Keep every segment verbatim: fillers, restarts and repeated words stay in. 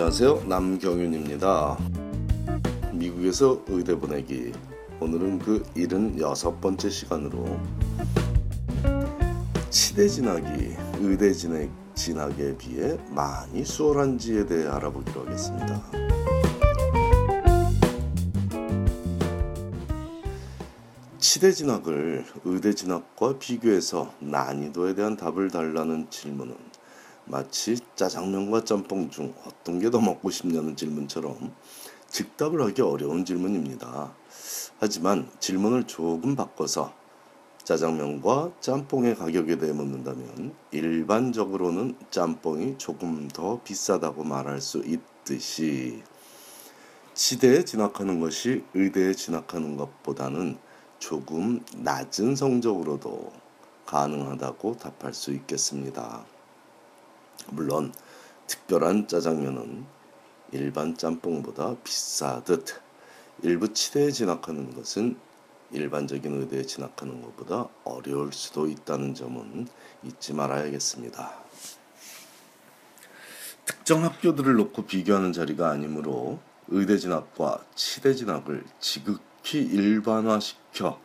안녕하세요, 남경윤입니다. 미국에서 의대 보내기, 오늘은 그 칠십육 번째 시간으로 치대 진학이 의대 진학에 비해 많이 수월한지에 대해 알아보기로 하겠습니다. 치대 진학을 의대 진학과 비교해서 난이도에 대한 답을 달라는 질문은 마치 짜장면과 짬뽕 중 어떤 게 더 먹고 싶냐는 질문처럼 즉답을 하기 어려운 질문입니다. 하지만 질문을 조금 바꿔서 짜장면과 짬뽕의 가격에 대해 묻는다면 일반적으로는 짬뽕이 조금 더 비싸다고 말할 수 있듯이 치대에 진학하는 것이 의대에 진학하는 것보다는 조금 낮은 성적으로도 가능하다고 답할 수 있겠습니다. 물론 특별한 짜장면은 일반 짬뽕보다 비싸듯 일부 치대에 진학하는 것은 일반적인 의대에 진학하는 것보다 어려울 수도 있다는 점은 잊지 말아야겠습니다. 특정 학교들을 놓고 비교하는 자리가 아니므로 의대 진학과 치대 진학을 지극히 일반화시켜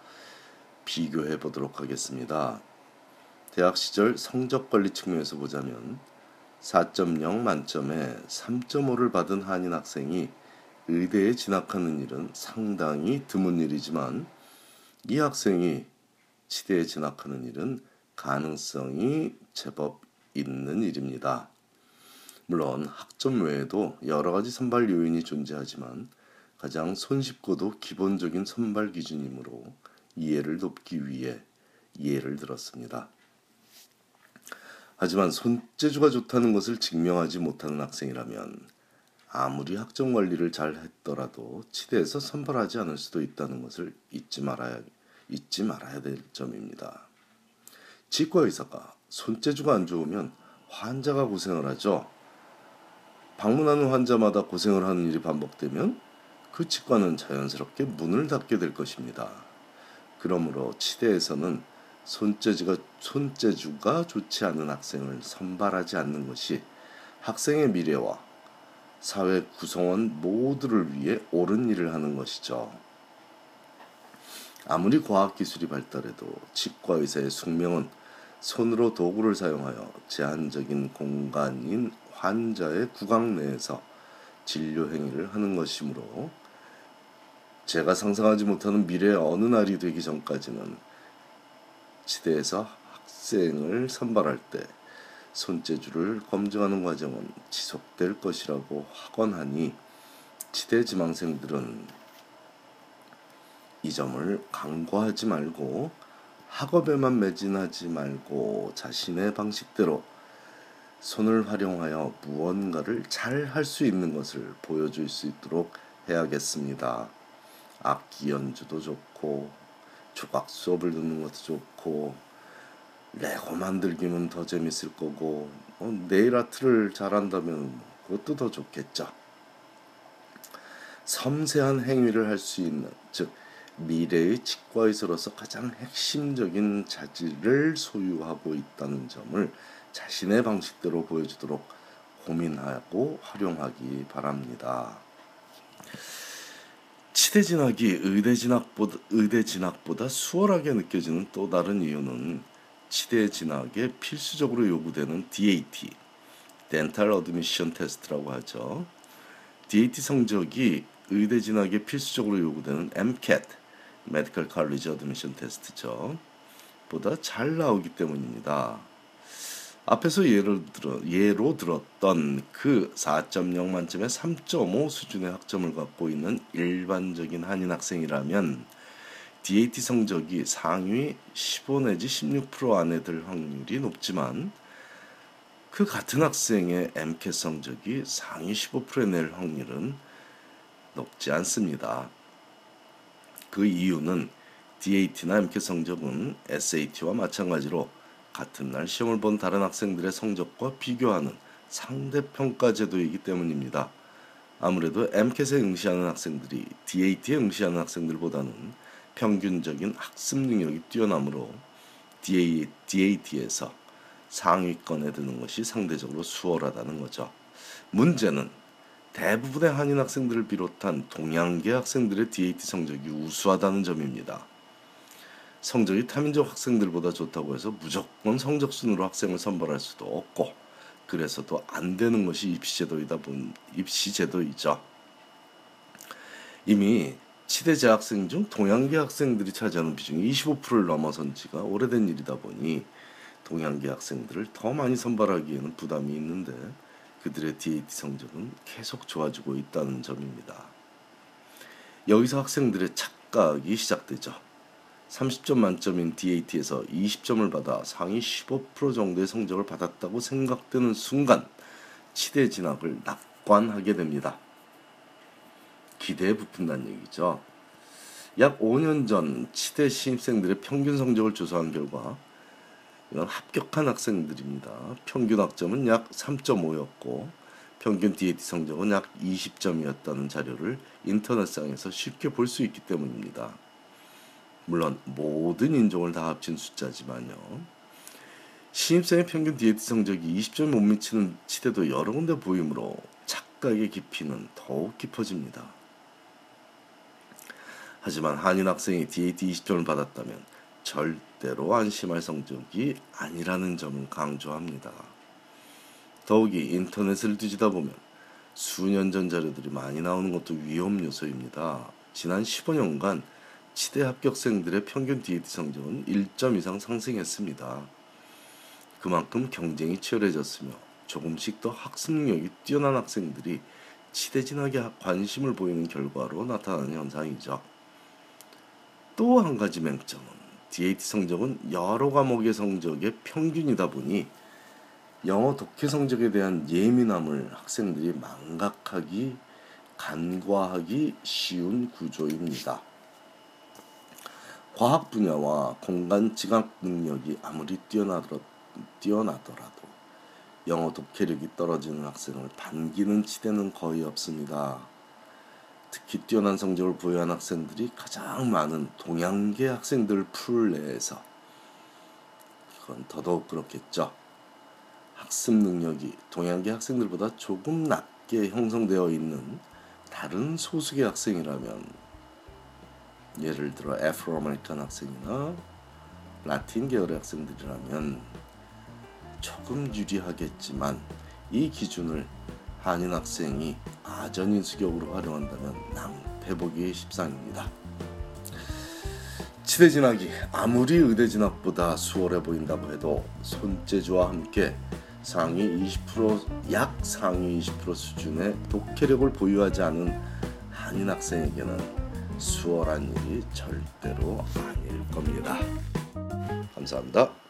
비교해 보도록 하겠습니다. 대학 시절 성적 관리 측면에서 보자면 사 점 영 만점에 삼 점 오를 받은 한인 학생이 의대에 진학하는 일은 상당히 드문 일이지만 이 학생이 치대에 진학하는 일은 가능성이 제법 있는 일입니다. 물론 학점 외에도 여러 가지 선발 요인이 존재하지만 가장 손쉽고도 기본적인 선발 기준이므로 이해를 돕기 위해 예를 들었습니다. 하지만 손재주가 좋다는 것을 증명하지 못하는 학생이라면 아무리 학점 관리를 잘 했더라도 치대에서 선발하지 않을 수도 있다는 것을 잊지 말아야, 잊지 말아야 될 점입니다. 치과 의사가 손재주가 안 좋으면 환자가 고생을 하죠. 방문하는 환자마다 고생을 하는 일이 반복되면 그 치과는 자연스럽게 문을 닫게 될 것입니다. 그러므로 치대에서는 손재주가, 손재주가 좋지 않은 학생을 선발하지 않는 것이 학생의 미래와 사회 구성원 모두를 위해 옳은 일을 하는 것이죠. 아무리 과학기술이 발달해도 치과의사의 숙명은 손으로 도구를 사용하여 제한적인 공간인 환자의 구강 내에서 진료 행위를 하는 것이므로 제가 상상하지 못하는 미래의 어느 날이 되기 전까지는 치대에서 학생을 선발할 때 손재주를 검증하는 과정은 지속될 것이라고 확언하니 치대 지망생들은 이 점을 간과하지 말고 학업에만 매진하지 말고 자신의 방식대로 손을 활용하여 무언가를 잘 할 수 있는 것을 보여줄 수 있도록 해야겠습니다. 악기 연주도 좋고 조각 수업을 듣는 것도 좋고 레고 만들기는 더 재밌을 거고 어, 네일 아트를 잘한다면 그것도 더 좋겠죠. 섬세한 행위를 할 수 있는, 즉 미래의 치과의사로서 가장 핵심적인 자질을 소유하고 있다는 점을 자신의 방식대로 보여주도록 고민하고 활용하기 바랍니다. 치대 진학이 의대 진학보다, 의대 진학보다 수월하게 느껴지는 또 다른 이유는 치대 진학에 필수적으로 요구되는 디 에이 티, 덴탈 어드미션 테스트라고 하죠. 디 에이 티 성적이 의대 진학에 필수적으로 요구되는 엠 캣, 메디컬 칼리지 어드미션 테스트죠. 보다 잘 나오기 때문입니다. 앞에서 예를 들어, 예로 들었던 그 사 점 영 만점에 삼 점 오 수준의 학점을 갖고 있는 일반적인 한인 학생이라면 디 에이 티 성적이 상위 십오 내지 십육 퍼센트 안에 들 확률이 높지만 그 같은 학생의 엠 캣 성적이 상위 십오 퍼센트에 낼 확률은 높지 않습니다. 그 이유는 디 에이 티나 엠 캣 성적은 에스 에이 티와 마찬가지로 같은 날 시험을 본 다른 학생들의 성적과 비교하는 상대평가 제도이기 때문입니다. 아무래도 엠 캣에 응시하는 학생들이 디 에이 티에 응시하는 학생들보다는 평균적인 학습 능력이 뛰어나므로 디 에이 티에서 상위권에 드는 것이 상대적으로 수월하다는 거죠. 문제는 대부분의 한인 학생들을 비롯한 동양계 학생들의 디에이티 성적이 우수하다는 점입니다. 성적이 타민족 학생들보다 좋다고 해서 무조건 성적순으로 학생을 선발할 수도 없고, 그래서도 안 되는 것이 입시제도이다 본 입시제도이죠. 이미 치대 재학생 중 동양계 학생들이 차지하는 비중이 이십오 퍼센트를 넘어선 지가 오래된 일이다 보니 동양계 학생들을 더 많이 선발하기에는 부담이 있는데 그들의 디에이티 성적은 계속 좋아지고 있다는 점입니다. 여기서 학생들의 착각이 시작되죠. 삼십 점 만점인 디에이티에서 이십 점을 받아 상위 십오 퍼센트 정도의 성적을 받았다고 생각되는 순간 치대 진학을 낙관하게 됩니다. 기대에 부푼다는 얘기죠. 약 오 년 전 치대 신입생들의 평균 성적을 조사한 결과 이건 합격한 학생들입니다. 평균 학점은 약 삼 점 오였고 평균 디에이티 성적은 약 이십 점이었다는 자료를 인터넷상에서 쉽게 볼 수 있기 때문입니다. 물론 모든 인종을 다 합친 숫자지만요. 신입생의 평균 디에이티 성적이 이십 점에 못 미치는 치대도 여러 군데 보이므로 착각의 깊이는 더욱 깊어집니다. 하지만 한인 학생이 디에이티 이십 점을 받았다면 절대로 안심할 성적이 아니라는 점을 강조합니다. 더욱이 인터넷을 뒤지다 보면 수년 전 자료들이 많이 나오는 것도 위험 요소입니다. 지난 십오 년간 치대 합격생들의 평균 디에이티 성적은 일 점 이상 상승했습니다. 그만큼 경쟁이 치열해졌으며 조금씩 더 학습 능력이 뛰어난 학생들이 치대 진학에 관심을 보이는 결과로 나타나는 현상이죠. 또 한 가지 맹점은 디에이티 성적은 여러 과목의 성적의 평균이다 보니 영어 독해 성적에 대한 예민함을 학생들이 망각하기, 간과하기 쉬운 구조입니다. 과학 분야와 공간 지각 능력이 아무리 뛰어나더라도 영어 독해력이 떨어지는 학생을 반기는 치대는 거의 없습니다. 특히 뛰어난 성적을 보유한 학생들이 가장 많은 동양계 학생들 풀 내에서 그건 더더욱 그렇겠죠. 학습 능력이 동양계 학생들보다 조금 낮게 형성되어 있는 다른 소수계 학생이라면 예를 들어 애프로 아메리칸 학생이나 라틴 계열의 학생들이라면 조금 유리하겠지만 이 기준을 한인 학생이 아전인수격으로 활용한다면 낭패보기 십상입니다. 치대 진학이 아무리 의대 진학보다 수월해 보인다고 해도 손재주와 함께 상위 이십 퍼센트, 약 상위 이십 퍼센트 수준의 독해력을 보유하지 않은 한인 학생에게는 수월한 일이 절대로 아닐 겁니다. 감사합니다.